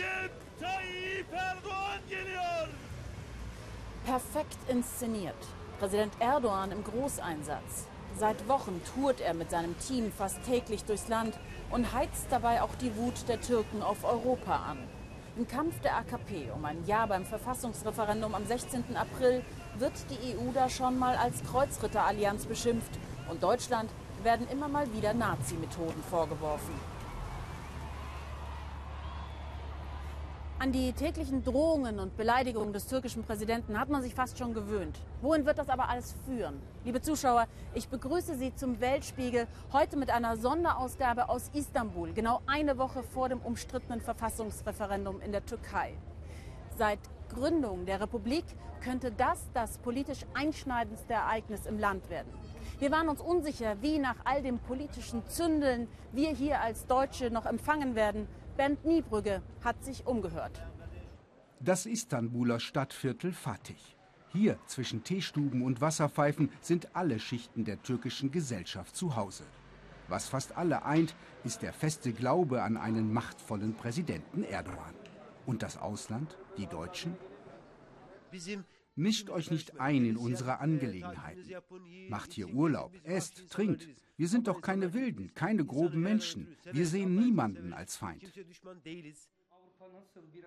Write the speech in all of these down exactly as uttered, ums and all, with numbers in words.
Recep Tayyip Erdogan geliyor. Perfekt inszeniert. Präsident Erdogan im Großeinsatz. Seit Wochen tourt er mit seinem Team fast täglich durchs Land und heizt dabei auch die Wut der Türken auf Europa an. Im Kampf der A K P um ein Ja beim Verfassungsreferendum am sechzehnten April wird die E U da schon mal als Kreuzritterallianz beschimpft und Deutschland werden immer mal wieder Nazi-Methoden vorgeworfen. An die täglichen Drohungen und Beleidigungen des türkischen Präsidenten hat man sich fast schon gewöhnt. Wohin wird das aber alles führen? Liebe Zuschauer, ich begrüße Sie zum Weltspiegel, heute mit einer Sonderausgabe aus Istanbul, genau eine Woche vor dem umstrittenen Verfassungsreferendum in der Türkei. Seit Gründung der Republik könnte das das politisch einschneidendste Ereignis im Land werden. Wir waren uns unsicher, wie nach all dem politischen Zündeln wir hier als Deutsche noch empfangen werden. Bernd Niebrügge hat sich umgehört. Das Istanbuler Stadtviertel Fatih. Hier zwischen Teestuben und Wasserpfeifen sind alle Schichten der türkischen Gesellschaft zu Hause. Was fast alle eint, ist der feste Glaube an einen machtvollen Präsidenten Erdogan. Und das Ausland, die Deutschen? Mischt euch nicht ein in unsere Angelegenheiten. Macht hier Urlaub, esst, trinkt. Wir sind doch keine Wilden, keine groben Menschen. Wir sehen niemanden als Feind.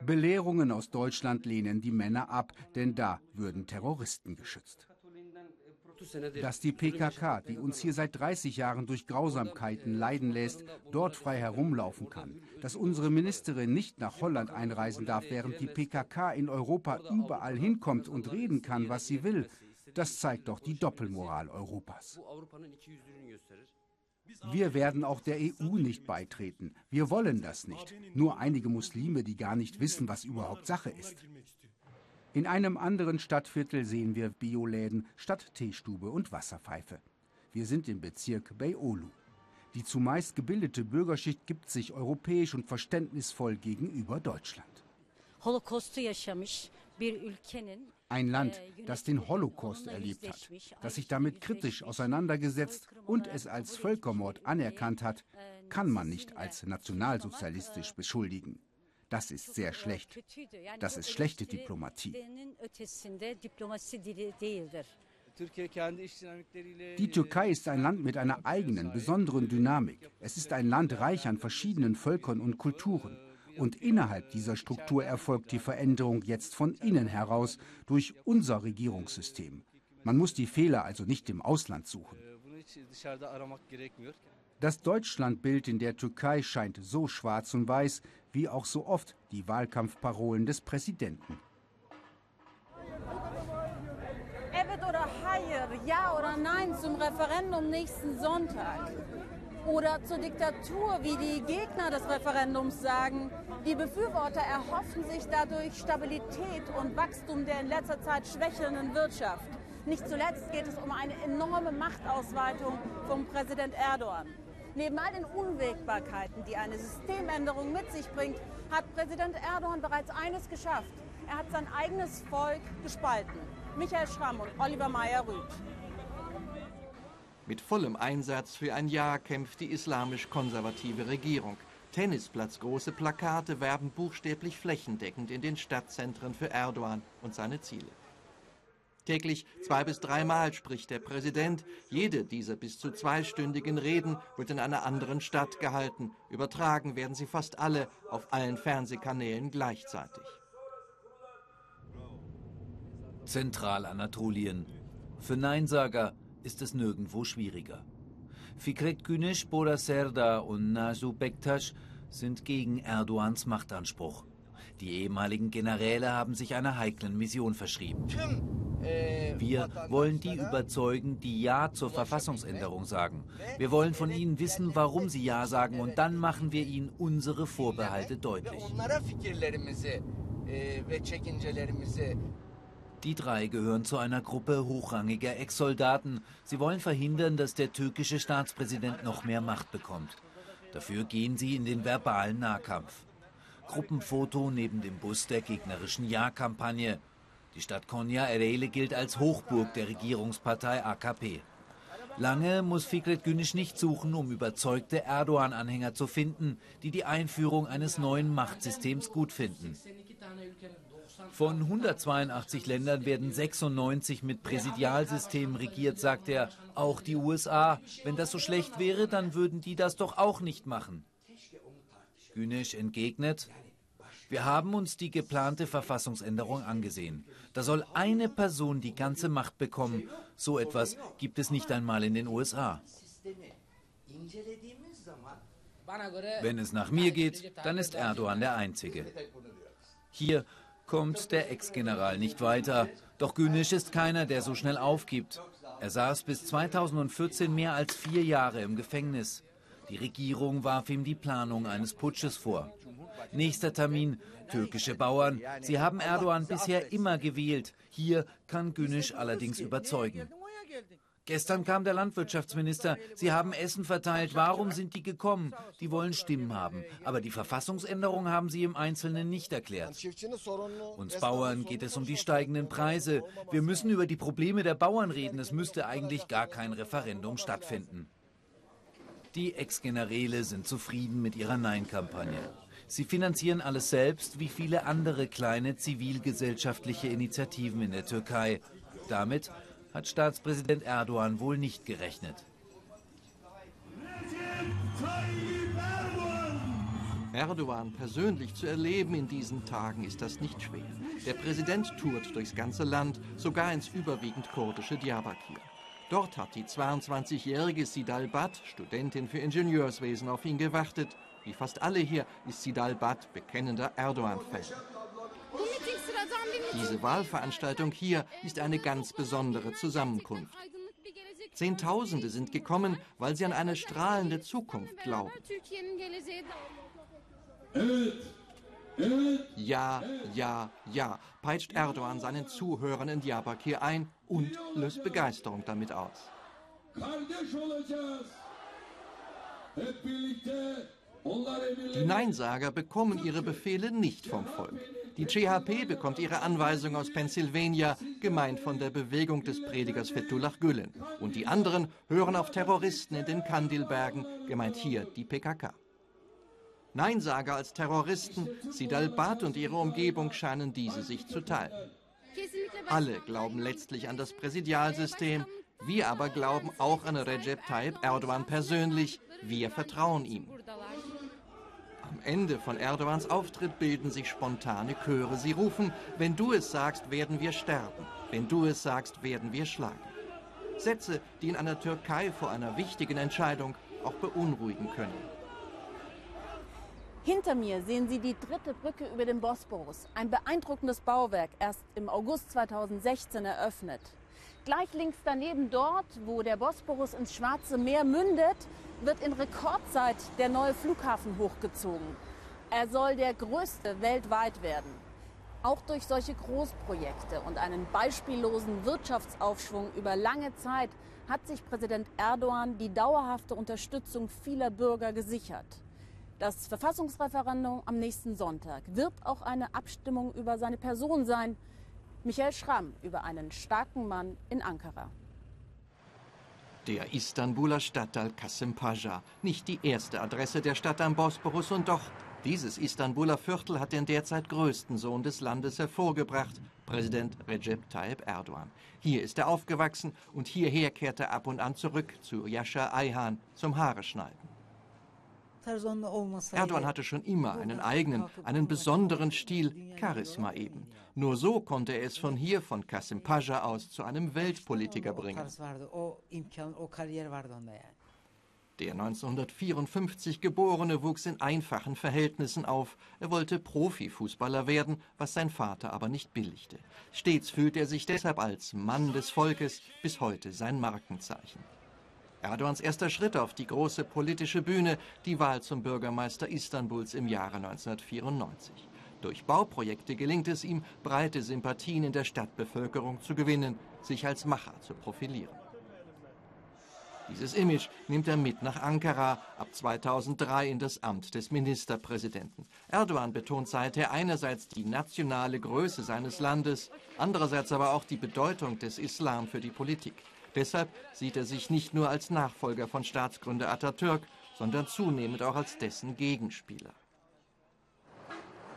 Belehrungen aus Deutschland lehnen die Männer ab, denn da würden Terroristen geschützt. Dass die P K K, die uns hier seit dreißig Jahren durch Grausamkeiten leiden lässt, dort frei herumlaufen kann. Dass unsere Ministerin nicht nach Holland einreisen darf, während die P K K in Europa überall hinkommt und reden kann, was sie will. Das zeigt doch die Doppelmoral Europas. Wir werden auch der E U nicht beitreten. Wir wollen das nicht. Nur einige Muslime, die gar nicht wissen, was überhaupt Sache ist. In einem anderen Stadtviertel sehen wir Bioläden statt Teestube und Wasserpfeife. Wir sind im Bezirk Beyoğlu. Die zumeist gebildete Bürgerschicht gibt sich europäisch und verständnisvoll gegenüber Deutschland. Ein Land, das den Holocaust erlebt hat, das sich damit kritisch auseinandergesetzt und es als Völkermord anerkannt hat, kann man nicht als nationalsozialistisch beschuldigen. Das ist sehr schlecht. Das ist schlechte Diplomatie. Die Türkei ist ein Land mit einer eigenen, besonderen Dynamik. Es ist ein Land reich an verschiedenen Völkern und Kulturen. Und innerhalb dieser Struktur erfolgt die Veränderung jetzt von innen heraus durch unser Regierungssystem. Man muss die Fehler also nicht im Ausland suchen. Das Deutschlandbild in der Türkei scheint so schwarz und weiß, wie auch so oft die Wahlkampfparolen des Präsidenten. Evet oder Hayir, ja oder nein zum Referendum nächsten Sonntag. Oder zur Diktatur, wie die Gegner des Referendums sagen. Die Befürworter erhoffen sich dadurch Stabilität und Wachstum der in letzter Zeit schwächelnden Wirtschaft. Nicht zuletzt geht es um eine enorme Machtausweitung von Präsident Erdogan. Neben all den Unwägbarkeiten, die eine Systemänderung mit sich bringt, hat Präsident Erdogan bereits eines geschafft. Er hat sein eigenes Volk gespalten. Michael Schramm und Oliver Mayer-Rüth. Mit vollem Einsatz für ein Ja kämpft die islamisch-konservative Regierung. Tennisplatzgroße Plakate werben buchstäblich flächendeckend in den Stadtzentren für Erdogan und seine Ziele. Täglich zwei- bis dreimal spricht der Präsident. Jede dieser bis zu zweistündigen Reden wird in einer anderen Stadt gehalten. Übertragen werden sie fast alle auf allen Fernsehkanälen gleichzeitig. Zentralanatolien. Für Neinsager ist es nirgendwo schwieriger. Fikret Güneş, Bora Serdar und Nazo Bektas sind gegen Erdogans Machtanspruch. Die ehemaligen Generäle haben sich einer heiklen Mission verschrieben. Wir wollen die überzeugen, die Ja zur Verfassungsänderung sagen. Wir wollen von ihnen wissen, warum sie Ja sagen, und dann machen wir ihnen unsere Vorbehalte deutlich. Die drei gehören zu einer Gruppe hochrangiger Ex-Soldaten. Sie wollen verhindern, dass der türkische Staatspräsident noch mehr Macht bekommt. Dafür gehen sie in den verbalen Nahkampf. Gruppenfoto neben dem Bus der gegnerischen Ja-Kampagne. Die Stadt Konya Ereğli gilt als Hochburg der Regierungspartei A K P. Lange muss Fikret Güneş nicht suchen, um überzeugte Erdogan-Anhänger zu finden, die die Einführung eines neuen Machtsystems gut finden. Von hundertzweiundachtzig Ländern werden sechsundneunzig mit Präsidialsystemen regiert, sagt er, auch die U S A. Wenn das so schlecht wäre, dann würden die das doch auch nicht machen. Güneş entgegnet, wir haben uns die geplante Verfassungsänderung angesehen. Da soll eine Person die ganze Macht bekommen. So etwas gibt es nicht einmal in den U S A. Wenn es nach mir geht, dann ist Erdogan der Einzige. Hier kommt der Ex-General nicht weiter. Doch Güneş ist keiner, der so schnell aufgibt. Er saß bis zweitausendvierzehn mehr als vier Jahre im Gefängnis. Die Regierung warf ihm die Planung eines Putsches vor. Nächster Termin, türkische Bauern. Sie haben Erdogan bisher immer gewählt. Hier kann Güneş allerdings überzeugen. Gestern kam der Landwirtschaftsminister. Sie haben Essen verteilt. Warum sind die gekommen? Die wollen Stimmen haben. Aber die Verfassungsänderung haben sie im Einzelnen nicht erklärt. Uns Bauern geht es um die steigenden Preise. Wir müssen über die Probleme der Bauern reden. Es müsste eigentlich gar kein Referendum stattfinden. Die Ex-Generäle sind zufrieden mit ihrer Nein-Kampagne. Sie finanzieren alles selbst, wie viele andere kleine zivilgesellschaftliche Initiativen in der Türkei. Damit hat Staatspräsident Erdogan wohl nicht gerechnet. Erdogan persönlich zu erleben in diesen Tagen ist das nicht schwer. Der Präsident tourt durchs ganze Land, sogar ins überwiegend kurdische Diyarbakir. Dort hat die zweiundzwanzigjährige Sidal Bat, Studentin für Ingenieurswesen, auf ihn gewartet. Wie fast alle hier ist Sidal Bat bekennender Erdogan-Fan. Diese Wahlveranstaltung hier ist eine ganz besondere Zusammenkunft. Zehntausende sind gekommen, weil sie an eine strahlende Zukunft glauben. Ja, ja, ja, peitscht Erdogan seinen Zuhörern in Diyarbakir ein und löst Begeisterung damit aus. Die Neinsager bekommen ihre Befehle nicht vom Volk. Die C H P bekommt ihre Anweisung aus Pennsylvania, gemeint von der Bewegung des Predigers Fetullah Gülen. Und die anderen hören auf Terroristen in den Kandilbergen, gemeint hier die P K K. Neinsager als Terroristen, Sidal Bat und ihre Umgebung scheinen diese sich zu teilen. Alle glauben letztlich an das Präsidialsystem, wir aber glauben auch an Recep Tayyip Erdogan persönlich, wir vertrauen ihm. Am Ende von Erdogans Auftritt bilden sich spontane Chöre, sie rufen, wenn du es sagst, werden wir sterben, wenn du es sagst, werden wir schlagen. Sätze, die in einer Türkei vor einer wichtigen Entscheidung auch beunruhigen können. Hinter mir sehen Sie die dritte Brücke über den Bosporus. Ein beeindruckendes Bauwerk, erst im August zweitausendsechzehn eröffnet. Gleich links daneben, dort, wo der Bosporus ins Schwarze Meer mündet, wird in Rekordzeit der neue Flughafen hochgezogen. Er soll der größte weltweit werden. Auch durch solche Großprojekte und einen beispiellosen Wirtschaftsaufschwung über lange Zeit hat sich Präsident Erdogan die dauerhafte Unterstützung vieler Bürger gesichert. Das Verfassungsreferendum am nächsten Sonntag wird auch eine Abstimmung über seine Person sein. Michael Schramm über einen starken Mann in Ankara. Der Istanbuler Stadtteil Kasimpascha, nicht die erste Adresse der Stadt am Bosporus und doch, dieses Istanbuler Viertel hat den derzeit größten Sohn des Landes hervorgebracht, Präsident Recep Tayyip Erdogan. Hier ist er aufgewachsen und hierher kehrt er ab und an zurück zu Yaşar Ayhan zum Haareschneiden. Erdogan hatte schon immer einen eigenen, einen besonderen Stil, Charisma eben. Nur so konnte er es von hier, von Kasimpascha aus, zu einem Weltpolitiker bringen. Der neunzehnhundertvierundfünfzig Geborene wuchs in einfachen Verhältnissen auf. Er wollte Profifußballer werden, was sein Vater aber nicht billigte. Stets fühlte er sich deshalb als Mann des Volkes, bis heute sein Markenzeichen. Erdogans erster Schritt auf die große politische Bühne, die Wahl zum Bürgermeister Istanbuls im Jahre neunzehnhundertvierundneunzig. Durch Bauprojekte gelingt es ihm, breite Sympathien in der Stadtbevölkerung zu gewinnen, sich als Macher zu profilieren. Dieses Image nimmt er mit nach Ankara, ab zweitausenddrei in das Amt des Ministerpräsidenten. Erdogan betont seither einerseits die nationale Größe seines Landes, andererseits aber auch die Bedeutung des Islam für die Politik. Deshalb sieht er sich nicht nur als Nachfolger von Staatsgründer Atatürk, sondern zunehmend auch als dessen Gegenspieler.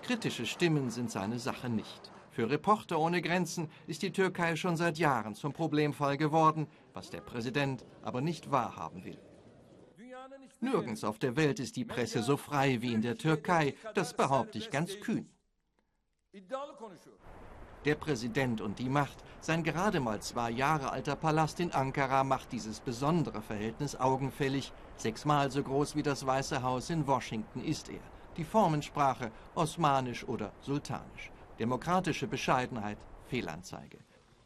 Kritische Stimmen sind seine Sache nicht. Für Reporter ohne Grenzen ist die Türkei schon seit Jahren zum Problemfall geworden, was der Präsident aber nicht wahrhaben will. Nirgends auf der Welt ist die Presse so frei wie in der Türkei, das behaupte ich ganz kühn. Der Präsident und die Macht, sein gerade mal zwei Jahre alter Palast in Ankara macht dieses besondere Verhältnis augenfällig. Sechsmal so groß wie das Weiße Haus in Washington ist er. Die Formensprache, osmanisch oder sultanisch. Demokratische Bescheidenheit, Fehlanzeige.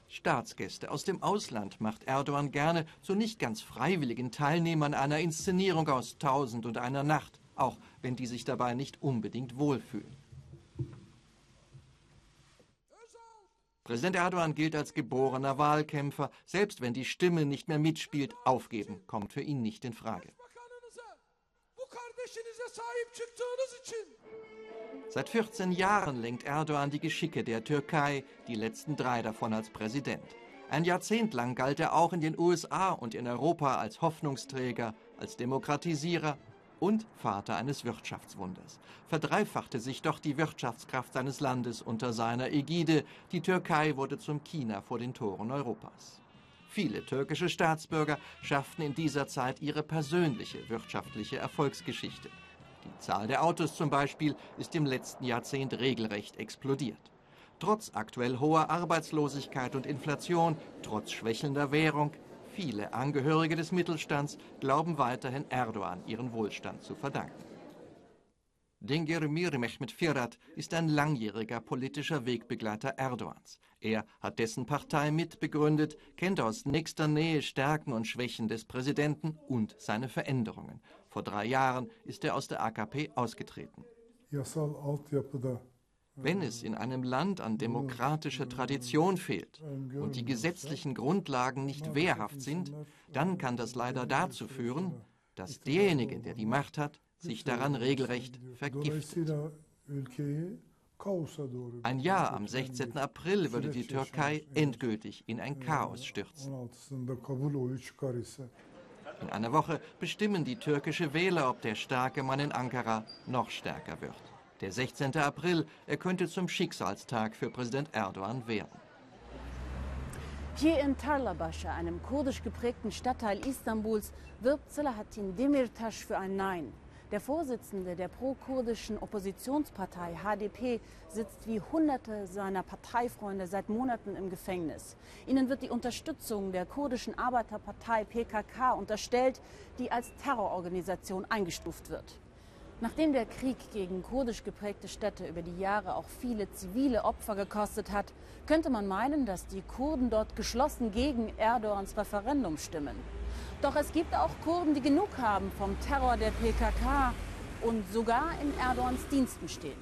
Staatsgäste aus dem Ausland macht Erdogan gerne zu nicht ganz freiwilligen Teilnehmern einer Inszenierung aus Tausend und einer Nacht, auch wenn die sich dabei nicht unbedingt wohlfühlen. Präsident Erdogan gilt als geborener Wahlkämpfer. Selbst wenn die Stimme nicht mehr mitspielt, aufgeben kommt für ihn nicht in Frage. Seit vierzehn Jahren lenkt Erdogan die Geschicke der Türkei, die letzten drei davon als Präsident. Ein Jahrzehnt lang galt er auch in den U S A und in Europa als Hoffnungsträger, als Demokratisierer und Vater eines Wirtschaftswunders. Verdreifachte sich doch die Wirtschaftskraft seines Landes unter seiner Ägide. Die Türkei wurde zum China vor den Toren Europas. Viele türkische Staatsbürger schafften in dieser Zeit ihre persönliche wirtschaftliche Erfolgsgeschichte. Die Zahl der Autos zum Beispiel ist im letzten Jahrzehnt regelrecht explodiert. Trotz aktuell hoher Arbeitslosigkeit und Inflation, trotz schwächelnder Währung, viele Angehörige des Mittelstands glauben weiterhin Erdogan ihren Wohlstand zu verdanken. Dengir Mir Mehmet Firat ist ein langjähriger politischer Wegbegleiter Erdogans. Er hat dessen Partei mitbegründet, kennt aus nächster Nähe Stärken und Schwächen des Präsidenten und seine Veränderungen. Vor drei Jahren ist er aus der A K P ausgetreten. Wenn es in einem Land an demokratischer Tradition fehlt und die gesetzlichen Grundlagen nicht wehrhaft sind, dann kann das leider dazu führen, dass derjenige, der die Macht hat, sich daran regelrecht vergiftet. Ein Jahr am sechzehnten April würde die Türkei endgültig in ein Chaos stürzen. In einer Woche bestimmen die türkischen Wähler, ob der starke Mann in Ankara noch stärker wird. Der sechzehnte April, er könnte zum Schicksalstag für Präsident Erdogan werden. Hier in Tarlabaşa, einem kurdisch geprägten Stadtteil Istanbuls, wirbt Selahattin Demirtas für ein Nein. Der Vorsitzende der pro-kurdischen Oppositionspartei H D P sitzt wie Hunderte seiner Parteifreunde seit Monaten im Gefängnis. Ihnen wird die Unterstützung der kurdischen Arbeiterpartei P K K unterstellt, die als Terrororganisation eingestuft wird. Nachdem der Krieg gegen kurdisch geprägte Städte über die Jahre auch viele zivile Opfer gekostet hat, könnte man meinen, dass die Kurden dort geschlossen gegen Erdogans Referendum stimmen. Doch es gibt auch Kurden, die genug haben vom Terror der P K K und sogar in Erdogans Diensten stehen.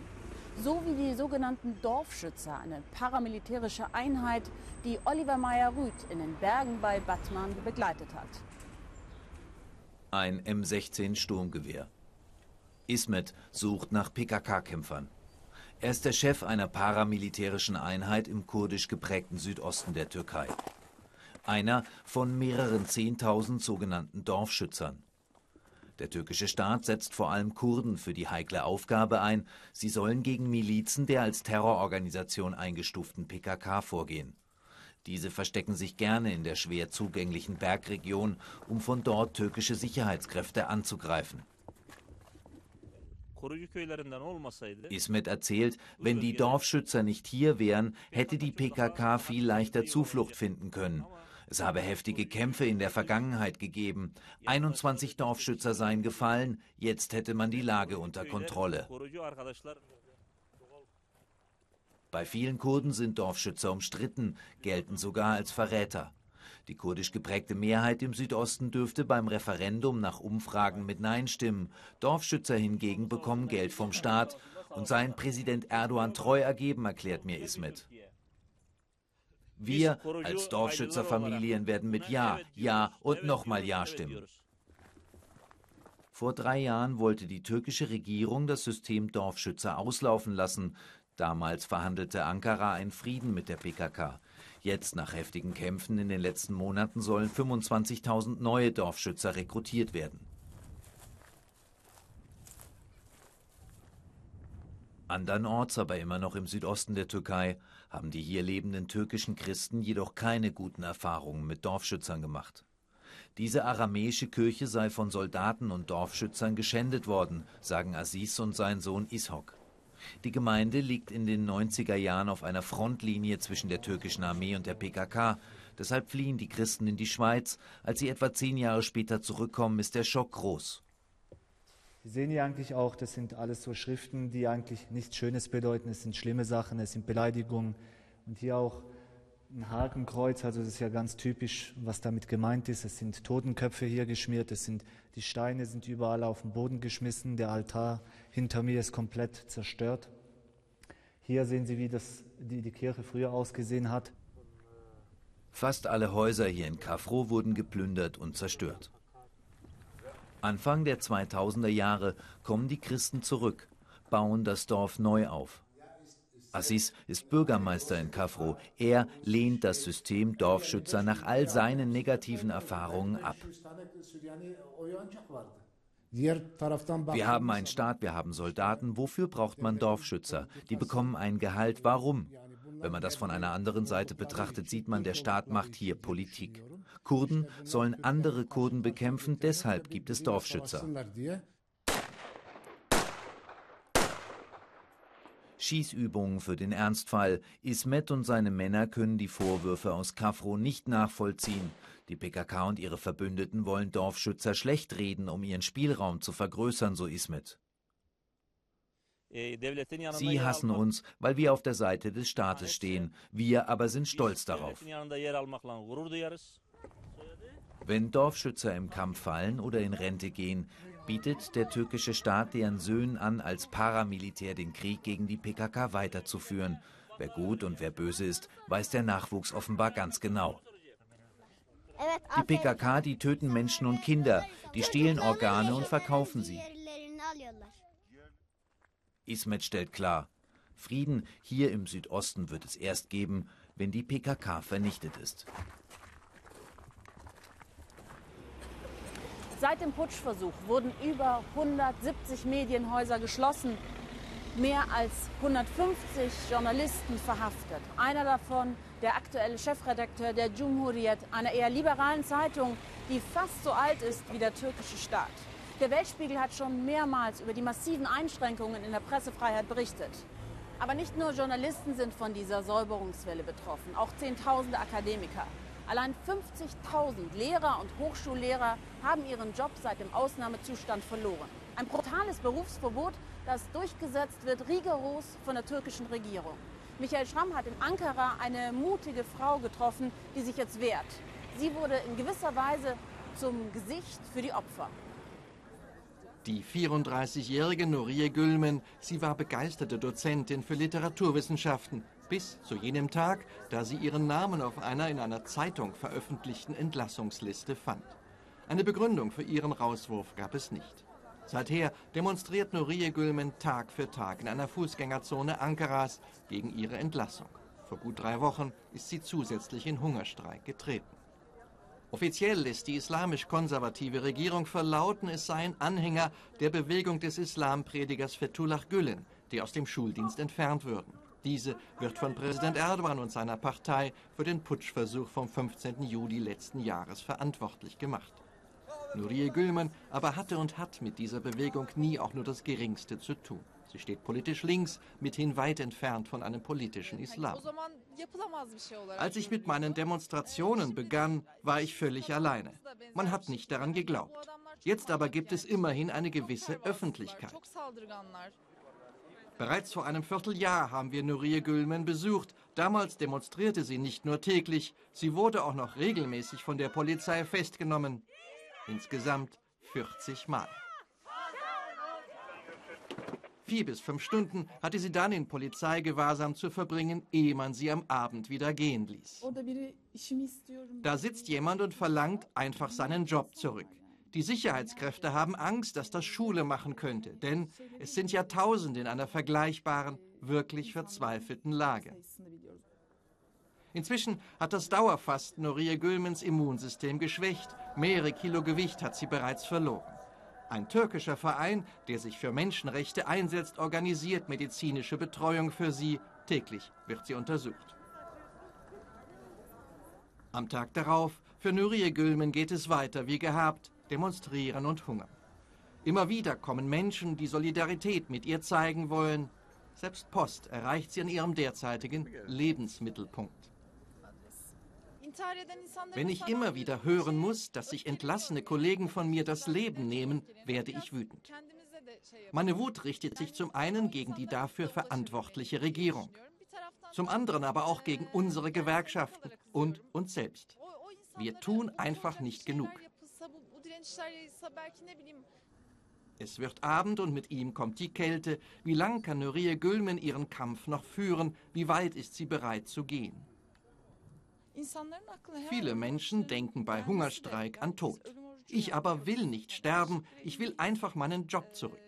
So wie die sogenannten Dorfschützer, eine paramilitärische Einheit, die Oliver Mayer-Rüth in den Bergen bei Batman begleitet hat. Ein M sechzehn Sturmgewehr. İsmet sucht nach P K K-Kämpfern. Er ist der Chef einer paramilitärischen Einheit im kurdisch geprägten Südosten der Türkei. Einer von mehreren Zehntausend sogenannten Dorfschützern. Der türkische Staat setzt vor allem Kurden für die heikle Aufgabe ein. Sie sollen gegen Milizen der als Terrororganisation eingestuften P K K vorgehen. Diese verstecken sich gerne in der schwer zugänglichen Bergregion, um von dort türkische Sicherheitskräfte anzugreifen. İsmet erzählt, wenn die Dorfschützer nicht hier wären, hätte die P K K viel leichter Zuflucht finden können. Es habe heftige Kämpfe in der Vergangenheit gegeben. einundzwanzig Dorfschützer seien gefallen, jetzt hätte man die Lage unter Kontrolle. Bei vielen Kurden sind Dorfschützer umstritten, gelten sogar als Verräter. Die kurdisch geprägte Mehrheit im Südosten dürfte beim Referendum nach Umfragen mit Nein stimmen. Dorfschützer hingegen bekommen Geld vom Staat und seien Präsident Erdogan treu ergeben, erklärt mir İsmet. Wir als Dorfschützerfamilien werden mit Ja, Ja und nochmal Ja stimmen. Vor drei Jahren wollte die türkische Regierung das System Dorfschützer auslaufen lassen. Damals verhandelte Ankara einen Frieden mit der P K K. Jetzt nach heftigen Kämpfen in den letzten Monaten sollen fünfundzwanzigtausend neue Dorfschützer rekrutiert werden. Andernorts, aber immer noch im Südosten der Türkei, haben die hier lebenden türkischen Christen jedoch keine guten Erfahrungen mit Dorfschützern gemacht. Diese aramäische Kirche sei von Soldaten und Dorfschützern geschändet worden, sagen Aziz und sein Sohn Isok. Die Gemeinde liegt in den neunziger Jahren auf einer Frontlinie zwischen der türkischen Armee und der P K K. Deshalb fliehen die Christen in die Schweiz. Als sie etwa zehn Jahre später zurückkommen, ist der Schock groß. Wir sehen hier eigentlich auch, das sind alles so Schriften, die eigentlich nichts Schönes bedeuten. Es sind schlimme Sachen, es sind Beleidigungen. Und hier auch ein Hakenkreuz, also das ist ja ganz typisch, was damit gemeint ist. Es sind Totenköpfe hier geschmiert, es sind, die Steine sind überall auf den Boden geschmissen, der Altar hinter mir ist komplett zerstört. Hier sehen Sie, wie das, die, die Kirche früher ausgesehen hat. Fast alle Häuser hier in Kafro wurden geplündert und zerstört. Anfang der zweitausender Jahre kommen die Christen zurück, bauen das Dorf neu auf. Aziz ist Bürgermeister in Kafro. Er lehnt das System Dorfschützer nach all seinen negativen Erfahrungen ab. Wir haben einen Staat, wir haben Soldaten. Wofür braucht man Dorfschützer? Die bekommen ein Gehalt. Warum? Wenn man das von einer anderen Seite betrachtet, sieht man, der Staat macht hier Politik. Kurden sollen andere Kurden bekämpfen, deshalb gibt es Dorfschützer. Schießübungen für den Ernstfall. İsmet und seine Männer können die Vorwürfe aus Kafro nicht nachvollziehen. Die P K K und ihre Verbündeten wollen Dorfschützer schlecht reden, um ihren Spielraum zu vergrößern, so İsmet. Sie hassen uns, weil wir auf der Seite des Staates stehen. Wir aber sind stolz darauf. Wenn Dorfschützer im Kampf fallen oder in Rente gehen, bietet der türkische Staat deren Söhnen an, als Paramilitär den Krieg gegen die P K K weiterzuführen. Wer gut und wer böse ist, weiß der Nachwuchs offenbar ganz genau. Die P K K, die töten Menschen und Kinder, die stehlen Organe und verkaufen sie. İsmet stellt klar, Frieden hier im Südosten wird es erst geben, wenn die P K K vernichtet ist. Seit dem Putschversuch wurden über hundertsiebzig Medienhäuser geschlossen, mehr als hundertfünfzig Journalisten verhaftet. Einer davon, der aktuelle Chefredakteur der Cumhuriyet, einer eher liberalen Zeitung, die fast so alt ist wie der türkische Staat. Der Weltspiegel hat schon mehrmals über die massiven Einschränkungen in der Pressefreiheit berichtet. Aber nicht nur Journalisten sind von dieser Säuberungswelle betroffen, auch Zehntausende Akademiker. Allein fünfzigtausend Lehrer und Hochschullehrer haben ihren Job seit dem Ausnahmezustand verloren. Ein brutales Berufsverbot, das durchgesetzt wird, rigoros von der türkischen Regierung. Michael Schramm hat in Ankara eine mutige Frau getroffen, die sich jetzt wehrt. Sie wurde in gewisser Weise zum Gesicht für die Opfer. Die vierunddreißigjährige Nuriye Gülmen, sie war begeisterte Dozentin für Literaturwissenschaften. Bis zu jenem Tag, da sie ihren Namen auf einer in einer Zeitung veröffentlichten Entlassungsliste fand. Eine Begründung für ihren Rauswurf gab es nicht. Seither demonstriert Nuriye Gülmen Tag für Tag in einer Fußgängerzone Ankaras gegen ihre Entlassung. Vor gut drei Wochen ist sie zusätzlich in Hungerstreik getreten. Offiziell lässt die islamisch-konservative Regierung verlauten, es seien Anhänger der Bewegung des Islampredigers Fetullah Gülen, die aus dem Schuldienst entfernt würden. Diese wird von Präsident Erdogan und seiner Partei für den Putschversuch vom fünfzehnten Juli letzten Jahres verantwortlich gemacht. Nuriye Gülmen aber hatte und hat mit dieser Bewegung nie auch nur das Geringste zu tun. Sie steht politisch links, mithin weit entfernt von einem politischen Islam. Als ich mit meinen Demonstrationen begann, war ich völlig alleine. Man hat nicht daran geglaubt. Jetzt aber gibt es immerhin eine gewisse Öffentlichkeit. Bereits vor einem Vierteljahr haben wir Nuriye Gülmen besucht. Damals demonstrierte sie nicht nur täglich, sie wurde auch noch regelmäßig von der Polizei festgenommen. Insgesamt vierzig Mal. Vier bis fünf Stunden hatte sie dann in Polizeigewahrsam zu verbringen, ehe man sie am Abend wieder gehen ließ. Da sitzt jemand und verlangt einfach seinen Job zurück. Die Sicherheitskräfte haben Angst, dass das Schule machen könnte, denn es sind ja Tausende in einer vergleichbaren, wirklich verzweifelten Lage. Inzwischen hat das Dauerfasten Nuriye Gülmens Immunsystem geschwächt. Mehrere Kilo Gewicht hat sie bereits verloren. Ein türkischer Verein, der sich für Menschenrechte einsetzt, organisiert medizinische Betreuung für sie. Täglich wird sie untersucht. Am Tag darauf, für Nuriye Gülmen geht es weiter wie gehabt, demonstrieren und hungern. Immer wieder kommen Menschen, die Solidarität mit ihr zeigen wollen. Selbst Post erreicht sie an ihrem derzeitigen Lebensmittelpunkt. Wenn ich immer wieder hören muss, dass sich entlassene Kollegen von mir das Leben nehmen, werde ich wütend. Meine Wut richtet sich zum einen gegen die dafür verantwortliche Regierung, zum anderen aber auch gegen unsere Gewerkschaften und uns selbst. Wir tun einfach nicht genug. Es wird Abend und mit ihm kommt die Kälte. Wie lang kann Nuriye Gülmen ihren Kampf noch führen? Wie weit ist sie bereit zu gehen? Viele Menschen denken bei Hungerstreik an Tod. Ich aber will nicht sterben, ich will einfach meinen Job zurück.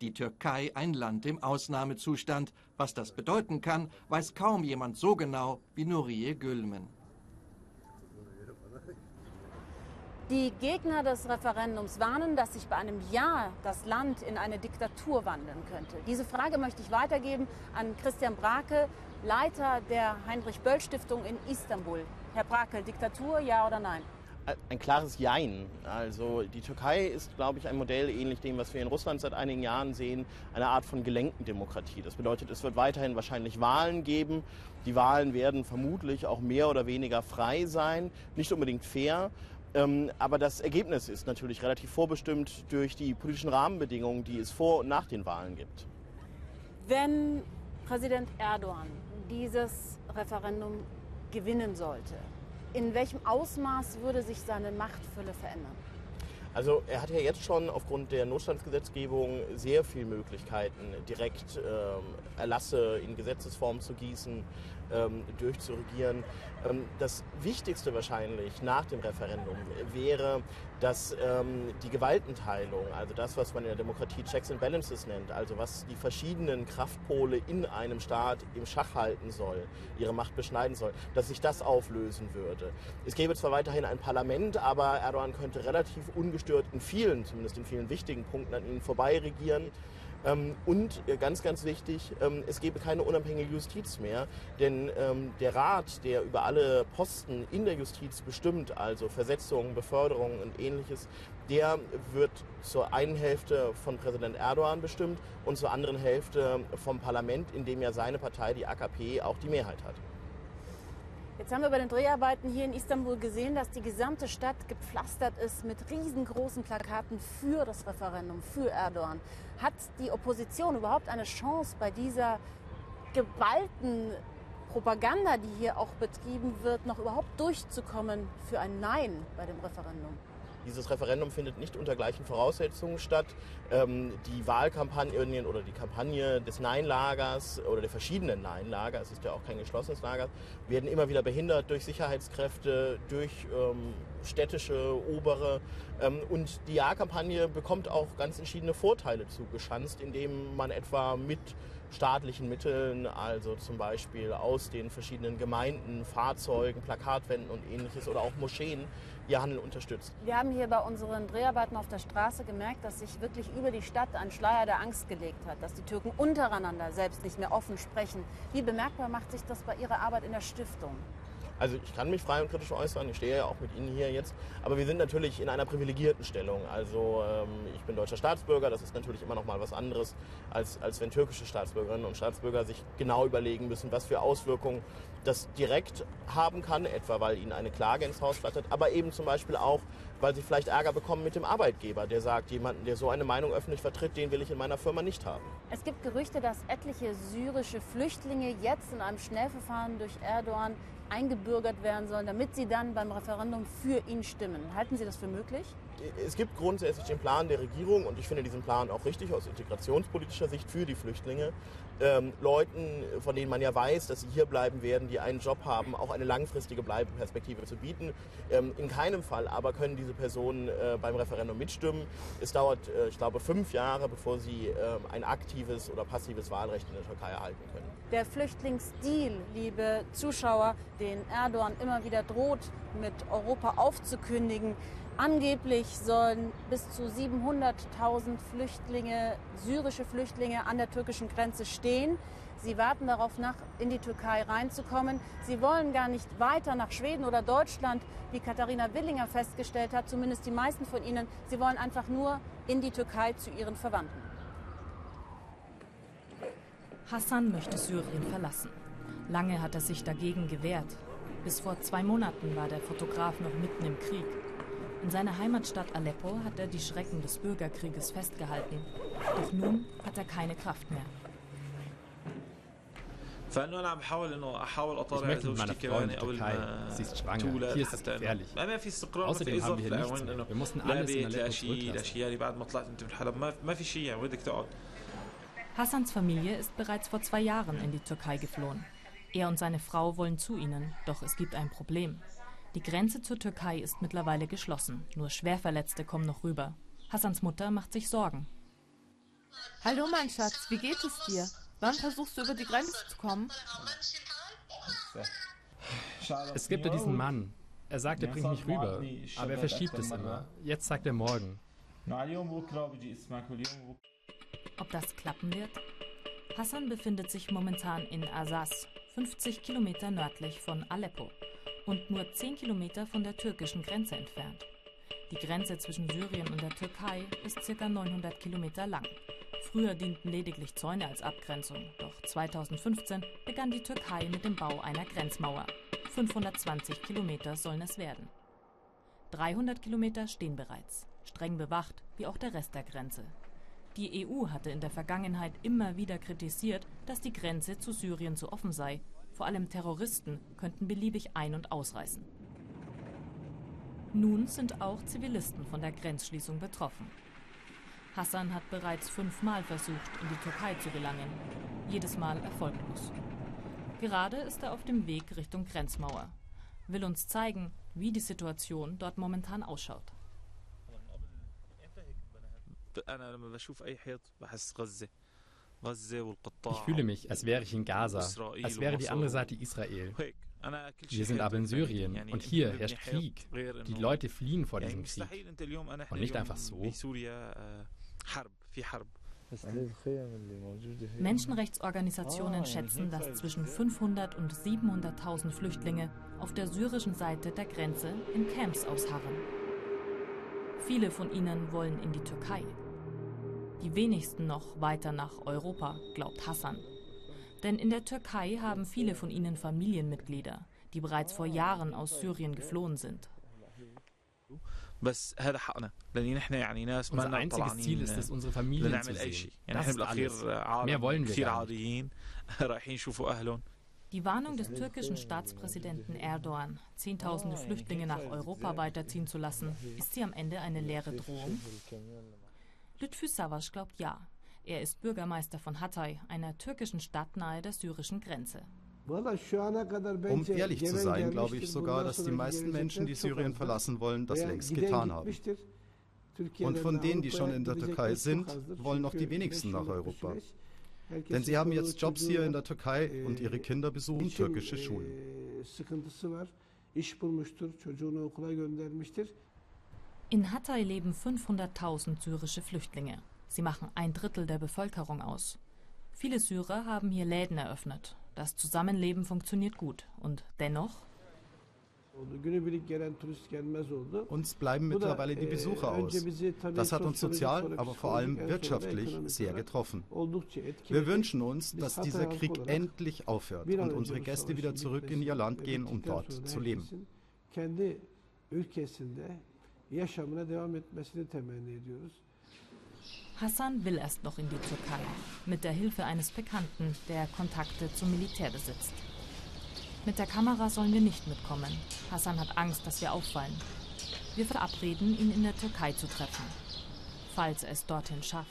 Die Türkei, ein Land im Ausnahmezustand. Was das bedeuten kann, weiß kaum jemand so genau wie Nuriye Gülmen. Die Gegner des Referendums warnen, dass sich bei einem Ja das Land in eine Diktatur wandeln könnte. Diese Frage möchte ich weitergeben an Christian Brake, Leiter der Heinrich Böll Stiftung in Istanbul. Herr Brake, Diktatur, ja oder nein? Ein klares Jein. Also die Türkei ist, glaube ich, ein Modell ähnlich dem, was wir in Russland seit einigen Jahren sehen, eine Art von gelenkten Demokratie. Das bedeutet, es wird weiterhin wahrscheinlich Wahlen geben. Die Wahlen werden vermutlich auch mehr oder weniger frei sein, nicht unbedingt fair. Ähm, aber das Ergebnis ist natürlich relativ vorbestimmt durch die politischen Rahmenbedingungen, die es vor und nach den Wahlen gibt. Wenn Präsident Erdogan dieses Referendum gewinnen sollte, in welchem Ausmaß würde sich seine Machtfülle verändern? Also er hat ja jetzt schon aufgrund der Notstandsgesetzgebung sehr viele Möglichkeiten, direkt ähm, Erlasse in Gesetzesform zu gießen, ähm, durchzuregieren. Ähm, das Wichtigste wahrscheinlich nach dem Referendum wäre, dass ähm, die Gewaltenteilung, also das, was man in der Demokratie Checks and Balances nennt, also was die verschiedenen Kraftpole in einem Staat im Schach halten soll, ihre Macht beschneiden soll, dass sich das auflösen würde. Es gäbe zwar weiterhin ein Parlament, aber Erdogan könnte relativ ungestört in vielen, zumindest in vielen wichtigen Punkten an ihnen vorbei regieren. Und ganz, ganz wichtig, es gäbe keine unabhängige Justiz mehr, denn der Rat, der über alle Posten in der Justiz bestimmt, also Versetzungen, Beförderungen und ähnliches, der wird zur einen Hälfte von Präsident Erdogan bestimmt und zur anderen Hälfte vom Parlament, in dem ja seine Partei, die A K P, auch die Mehrheit hat. Jetzt haben wir bei den Dreharbeiten hier in Istanbul gesehen, dass die gesamte Stadt gepflastert ist mit riesengroßen Plakaten für das Referendum, für Erdogan. Hat die Opposition überhaupt eine Chance bei dieser geballten Propaganda, die hier auch betrieben wird, noch überhaupt durchzukommen für ein Nein bei dem Referendum? Dieses Referendum findet nicht unter gleichen Voraussetzungen statt. Ähm, die Wahlkampagnen oder die Kampagne des Nein-Lagers oder der verschiedenen Nein-Lager, es ist ja auch kein geschlossenes Lager, werden immer wieder behindert durch Sicherheitskräfte, durch ähm, städtische Obere. Ähm, und die Ja-Kampagne bekommt auch ganz entschiedene Vorteile zugeschanzt, indem man etwa mit staatlichen Mitteln, also zum Beispiel aus den verschiedenen Gemeinden, Fahrzeugen, Plakatwänden und ähnliches oder auch Moscheen, ihr Handeln unterstützt. Wir haben hier bei unseren Dreharbeiten auf der Straße gemerkt, dass sich wirklich über die Stadt ein Schleier der Angst gelegt hat, dass die Türken untereinander selbst nicht mehr offen sprechen. Wie bemerkbar macht sich das bei Ihrer Arbeit in der Stiftung? Also ich kann mich frei und kritisch äußern, ich stehe ja auch mit Ihnen hier jetzt, aber wir sind natürlich in einer privilegierten Stellung. Also ähm, ich bin deutscher Staatsbürger, das ist natürlich immer noch mal was anderes, als, als wenn türkische Staatsbürgerinnen und Staatsbürger sich genau überlegen müssen, was für Auswirkungen das direkt haben kann, etwa weil ihnen eine Klage ins Haus flattert, aber eben zum Beispiel auch, weil sie vielleicht Ärger bekommen mit dem Arbeitgeber, der sagt, jemanden, der so eine Meinung öffentlich vertritt, den will ich in meiner Firma nicht haben. Es gibt Gerüchte, dass etliche syrische Flüchtlinge jetzt in einem Schnellverfahren durch Erdogan eingebürgert werden sollen, damit sie dann beim Referendum für ihn stimmen. Halten Sie das für möglich? Es gibt grundsätzlich den Plan der Regierung, und ich finde diesen Plan auch richtig aus integrationspolitischer Sicht für die Flüchtlinge, ähm, Leuten, von denen man ja weiß, dass sie hier bleiben werden, die einen Job haben, auch eine langfristige Bleibeperspektive zu bieten. Ähm, in keinem Fall aber können diese Personen äh, beim Referendum mitstimmen. Es dauert, äh, ich glaube, fünf Jahre, bevor sie äh, ein aktives oder passives Wahlrecht in der Türkei erhalten können. Der Flüchtlingsdeal, liebe Zuschauer, den Erdogan immer wieder droht, mit Europa aufzukündigen. Angeblich sollen bis zu siebenhunderttausend Flüchtlinge, syrische Flüchtlinge an der türkischen Grenze stehen. Sie warten darauf, nach in die Türkei reinzukommen. Sie wollen gar nicht weiter nach Schweden oder Deutschland, wie Katharina Willinger festgestellt hat, zumindest die meisten von ihnen. Sie wollen einfach nur in die Türkei zu ihren Verwandten. Hassan möchte Syrien verlassen. Lange hat er sich dagegen gewehrt. Bis vor zwei Monaten war der Fotograf noch mitten im Krieg. In seiner Heimatstadt Aleppo hat er die Schrecken des Bürgerkrieges festgehalten. Doch nun hat er keine Kraft mehr. Ich möchte mit meiner Frau in die Türkei. Sie ist schwanger. Hier ist es gefährlich. Außerdem haben wir hier nichts mehr. Wir mussten alles in Aleppo zurücklassen. Hassans Familie ist bereits vor zwei Jahren in die Türkei geflohen. Er und seine Frau wollen zu ihnen, doch es gibt ein Problem. Die Grenze zur Türkei ist mittlerweile geschlossen. Nur Schwerverletzte kommen noch rüber. Hassans Mutter macht sich Sorgen. Hallo mein Schatz, wie geht es dir? Wann versuchst du über die Grenze zu kommen? Es gibt ja diesen Mann. Er sagt, er bringt mich rüber, aber er verschiebt es immer. Jetzt sagt er morgen. Ob das klappen wird? Hassan befindet sich momentan in Aziz, fünfzig Kilometer nördlich von Aleppo und nur zehn Kilometer von der türkischen Grenze entfernt. Die Grenze zwischen Syrien und der Türkei ist circa neunhundert Kilometer lang. Früher dienten lediglich Zäune als Abgrenzung, doch zweitausendfünfzehn begann die Türkei mit dem Bau einer Grenzmauer. fünfhundertzwanzig Kilometer sollen es werden. dreihundert Kilometer stehen bereits, streng bewacht wie auch der Rest der Grenze. Die E U hatte in der Vergangenheit immer wieder kritisiert, dass die Grenze zu Syrien zu offen sei. Vor allem Terroristen könnten beliebig ein- und ausreißen. Nun sind auch Zivilisten von der Grenzschließung betroffen. Hassan hat bereits fünfmal versucht, in die Türkei zu gelangen. Jedes Mal erfolglos. Gerade ist er auf dem Weg Richtung Grenzmauer. Will uns zeigen, wie die Situation dort momentan ausschaut. Ich fühle mich, als wäre ich in Gaza, als wäre die andere Seite Israel. Wir sind aber in Syrien und hier herrscht Krieg. Die Leute fliehen vor diesem Krieg. Und nicht einfach so. Menschenrechtsorganisationen schätzen, dass zwischen fünfhundert und siebenhunderttausend Flüchtlinge auf der syrischen Seite der Grenze in Camps ausharren. Viele von ihnen wollen in die Türkei. Die wenigsten noch weiter nach Europa, glaubt Hassan. Denn in der Türkei haben viele von ihnen Familienmitglieder, die bereits vor Jahren aus Syrien geflohen sind. Unser einziges Ziel ist es, unsere Familien zu sehen. Das ist alles. Mehr wollen wir gar nicht. Die Warnung des türkischen Staatspräsidenten Erdogan, Zehntausende Flüchtlinge nach Europa weiterziehen zu lassen, ist sie am Ende eine leere Drohung? Lütfü Savaş glaubt ja. Er ist Bürgermeister von Hatay, einer türkischen Stadt nahe der syrischen Grenze. Um ehrlich zu sein, glaube ich sogar, dass die meisten Menschen, die Syrien verlassen wollen, das längst getan haben. Und von denen, die schon in der Türkei sind, wollen noch die wenigsten nach Europa. Denn sie haben jetzt Jobs hier in der Türkei und ihre Kinder besuchen türkische Schulen. In Hatay leben fünfhunderttausend syrische Flüchtlinge. Sie machen ein Drittel der Bevölkerung aus. Viele Syrer haben hier Läden eröffnet. Das Zusammenleben funktioniert gut. Und dennoch? Uns bleiben mittlerweile die Besucher aus. Das hat uns sozial, aber vor allem wirtschaftlich sehr getroffen. Wir wünschen uns, dass dieser Krieg endlich aufhört und unsere Gäste wieder zurück in ihr Land gehen, um dort zu leben. Hassan will erst noch in die Türkei, mit der Hilfe eines Bekannten, der Kontakte zum Militär besitzt. Mit der Kamera sollen wir nicht mitkommen. Hassan hat Angst, dass wir auffallen. Wir verabreden, ihn in der Türkei zu treffen, falls er es dorthin schafft.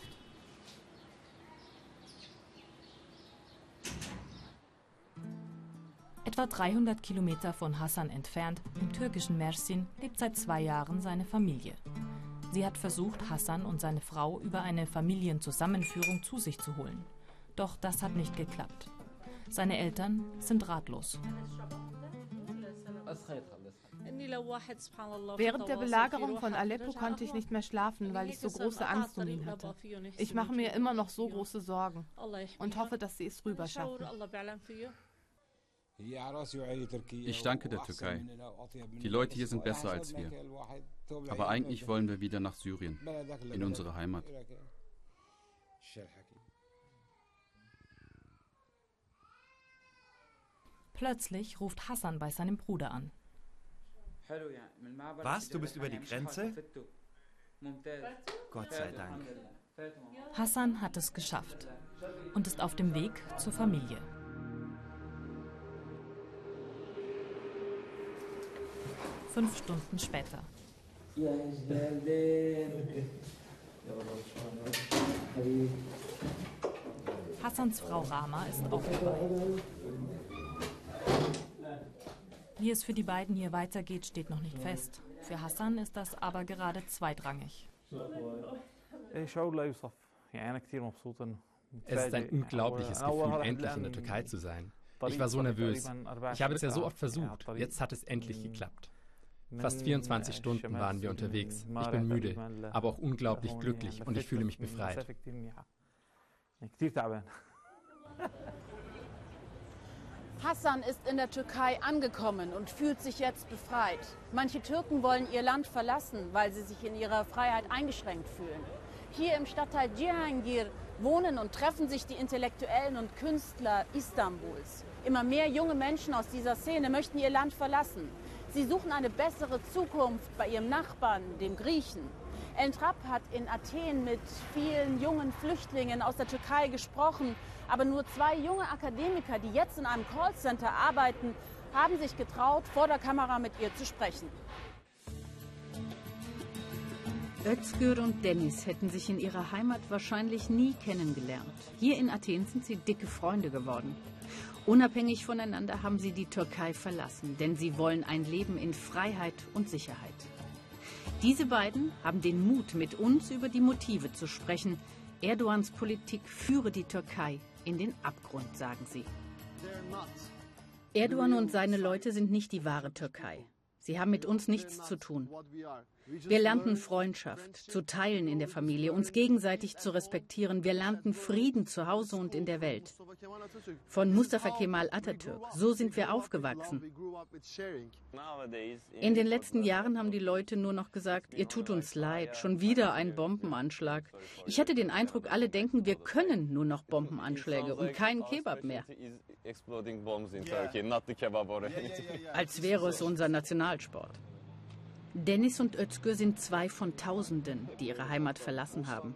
Etwa dreihundert Kilometer von Hassan entfernt, im türkischen Mersin, lebt seit zwei Jahren seine Familie. Sie hat versucht, Hassan und seine Frau über eine Familienzusammenführung zu sich zu holen. Doch das hat nicht geklappt. Seine Eltern sind ratlos. Während der Belagerung von Aleppo konnte ich nicht mehr schlafen, weil ich so große Angst um ihn hatte. Ich mache mir immer noch so große Sorgen und hoffe, dass sie es rüber schaffen. Ich danke der Türkei. Die Leute hier sind besser als wir. Aber eigentlich wollen wir wieder nach Syrien, in unsere Heimat. Plötzlich ruft Hassan bei seinem Bruder an. Was? Du bist über die Grenze? Gott sei Dank. Hassan hat es geschafft und ist auf dem Weg zur Familie. Fünf Stunden später. Hassans Frau Rama ist auch dabei. Wie es für die beiden hier weitergeht, steht noch nicht fest. Für Hassan ist das aber gerade zweitrangig. Es ist ein unglaubliches Gefühl, endlich in der Türkei zu sein. Ich war so nervös. Ich habe es ja so oft versucht. Jetzt hat es endlich geklappt. Fast vierundzwanzig Stunden waren wir unterwegs. Ich bin müde, aber auch unglaublich glücklich und ich fühle mich befreit. Hassan ist in der Türkei angekommen und fühlt sich jetzt befreit. Manche Türken wollen ihr Land verlassen, weil sie sich in ihrer Freiheit eingeschränkt fühlen. Hier im Stadtteil Cihangir wohnen und treffen sich die Intellektuellen und Künstler Istanbuls. Immer mehr junge Menschen aus dieser Szene möchten ihr Land verlassen. Sie suchen eine bessere Zukunft bei ihrem Nachbarn, dem Griechen. Entrap hat in Athen mit vielen jungen Flüchtlingen aus der Türkei gesprochen. Aber nur zwei junge Akademiker, die jetzt in einem Callcenter arbeiten, haben sich getraut, vor der Kamera mit ihr zu sprechen. Özgür und Dennis hätten sich in ihrer Heimat wahrscheinlich nie kennengelernt. Hier in Athen sind sie dicke Freunde geworden. Unabhängig voneinander haben sie die Türkei verlassen, denn sie wollen ein Leben in Freiheit und Sicherheit. Diese beiden haben den Mut, mit uns über die Motive zu sprechen. Erdogans Politik führe die Türkei in den Abgrund, sagen sie. Erdogan und seine Leute sind nicht die wahre Türkei. Sie haben mit uns nichts zu tun. Wir lernten Freundschaft, zu teilen in der Familie, uns gegenseitig zu respektieren. Wir lernten Frieden zu Hause und in der Welt. Von Mustafa Kemal Atatürk, so sind wir aufgewachsen. In den letzten Jahren haben die Leute nur noch gesagt, ihr tut uns leid, schon wieder ein Bombenanschlag. Ich hatte den Eindruck, alle denken, wir können nur noch Bombenanschläge und keinen Kebab mehr. Als wäre es unser Nationalsport. Dennis und Özgür sind zwei von Tausenden, die ihre Heimat verlassen haben.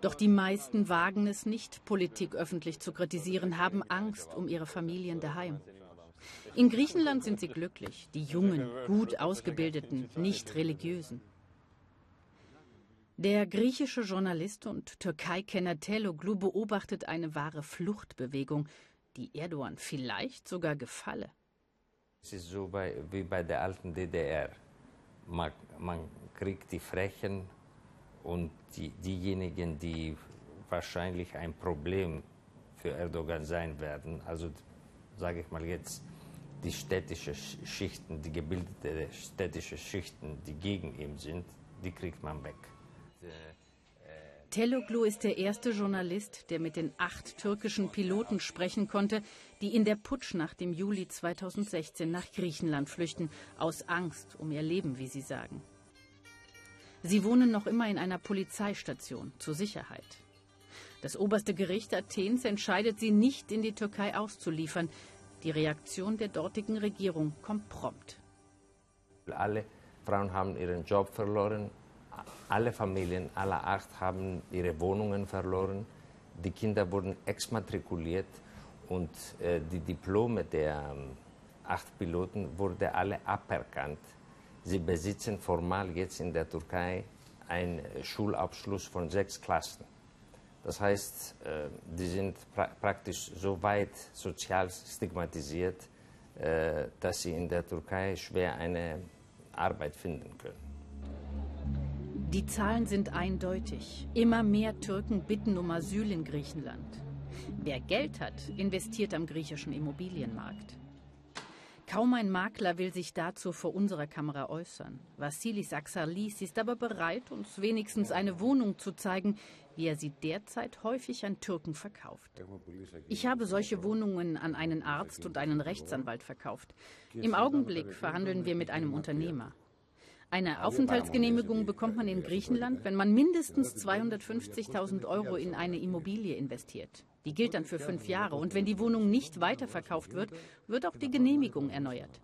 Doch die meisten wagen es nicht, Politik öffentlich zu kritisieren, haben Angst um ihre Familien daheim. In Griechenland sind sie glücklich, die jungen, gut ausgebildeten, nicht religiösen. Der griechische Journalist und Türkei-Kenner Teloglu beobachtet eine wahre Fluchtbewegung, die Erdogan vielleicht sogar gefalle. Es ist so bei, wie bei der alten D D R. Man, man kriegt die Frechen und die, diejenigen, die wahrscheinlich ein Problem für Erdogan sein werden, also sage ich mal jetzt die städtische Schichten, die gebildete städtische Schichten, die gegen ihn sind, die kriegt man weg. Teloglu ist der erste Journalist, der mit den acht türkischen Piloten sprechen konnte, die in der Putschnacht im Juli zweitausendsechzehn nach Griechenland flüchten, aus Angst um ihr Leben, wie sie sagen. Sie wohnen noch immer in einer Polizeistation, zur Sicherheit. Das oberste Gericht Athens entscheidet, sie nicht in die Türkei auszuliefern. Die Reaktion der dortigen Regierung kommt prompt. Alle Frauen haben ihren Job verloren. Alle Familien, alle acht, haben ihre Wohnungen verloren. Die Kinder wurden exmatrikuliert und äh, die Diplome der acht Piloten wurden alle aberkannt. Sie besitzen formal jetzt in der Türkei einen Schulabschluss von sechs Klassen. Das heißt, die sind pra praktisch so weit sozial stigmatisiert, dass sie in der Türkei schwer eine Arbeit finden können. Die Zahlen sind eindeutig. Immer mehr Türken bitten um Asyl in Griechenland. Wer Geld hat, investiert am griechischen Immobilienmarkt. Kaum ein Makler will sich dazu vor unserer Kamera äußern. Vassilis Aksarlis ist aber bereit, uns wenigstens eine Wohnung zu zeigen, wie er sie derzeit häufig an Türken verkauft. Ich habe solche Wohnungen an einen Arzt und einen Rechtsanwalt verkauft. Im Augenblick verhandeln wir mit einem Unternehmer. Eine Aufenthaltsgenehmigung bekommt man in Griechenland, wenn man mindestens zweihundertfünfzigtausend Euro in eine Immobilie investiert. Die gilt dann für fünf Jahre und wenn die Wohnung nicht weiterverkauft wird, wird auch die Genehmigung erneuert.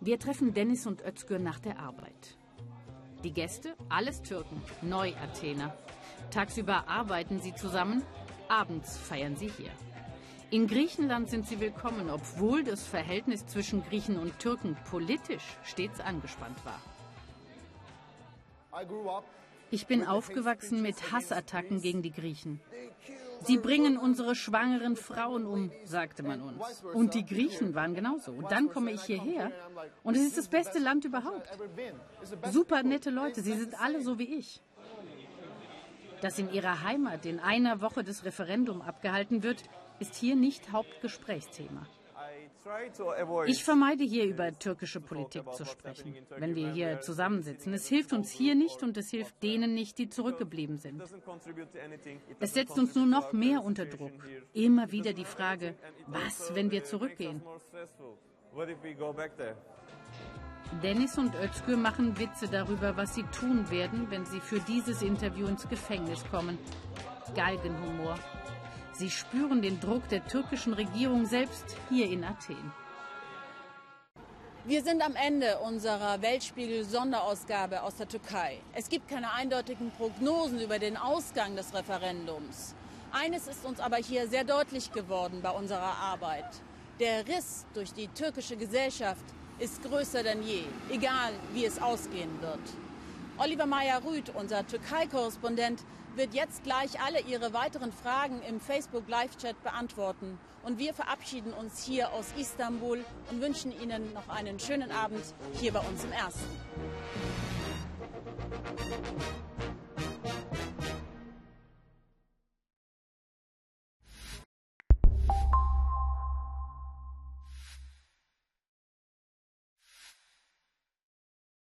Wir treffen Dennis und Özgür nach der Arbeit. Die Gäste, alles Türken, Neuathener. Tagsüber arbeiten sie zusammen, abends feiern sie hier. In Griechenland sind sie willkommen, obwohl das Verhältnis zwischen Griechen und Türken politisch stets angespannt war. Ich bin aufgewachsen mit Hassattacken gegen die Griechen. Sie bringen unsere schwangeren Frauen um, sagte man uns. Und die Griechen waren genauso. Und dann komme ich hierher und es ist das beste Land überhaupt. Super nette Leute, sie sind alle so wie ich. Dass in ihrer Heimat in einer Woche das Referendum abgehalten wird, ist hier nicht Hauptgesprächsthema. Ich vermeide hier über türkische Politik zu sprechen, wenn wir hier zusammensitzen. Es hilft uns hier nicht und es hilft denen nicht, die zurückgeblieben sind. Es setzt uns nur noch mehr unter Druck. Immer wieder die Frage, was, wenn wir zurückgehen? Dennis und Özgür machen Witze darüber, was sie tun werden, wenn sie für dieses Interview ins Gefängnis kommen. Galgenhumor. Sie spüren den Druck der türkischen Regierung selbst hier in Athen. Wir sind am Ende unserer Weltspiegel-Sonderausgabe aus der Türkei. Es gibt keine eindeutigen Prognosen über den Ausgang des Referendums. Eines ist uns aber hier sehr deutlich geworden bei unserer Arbeit. Der Riss durch die türkische Gesellschaft ist größer denn je, egal wie es ausgehen wird. Oliver Mayer-Rüth, unser Türkei-Korrespondent, wird jetzt gleich alle Ihre weiteren Fragen im Facebook-Live-Chat beantworten. Und wir verabschieden uns hier aus Istanbul und wünschen Ihnen noch einen schönen Abend hier bei uns im Ersten.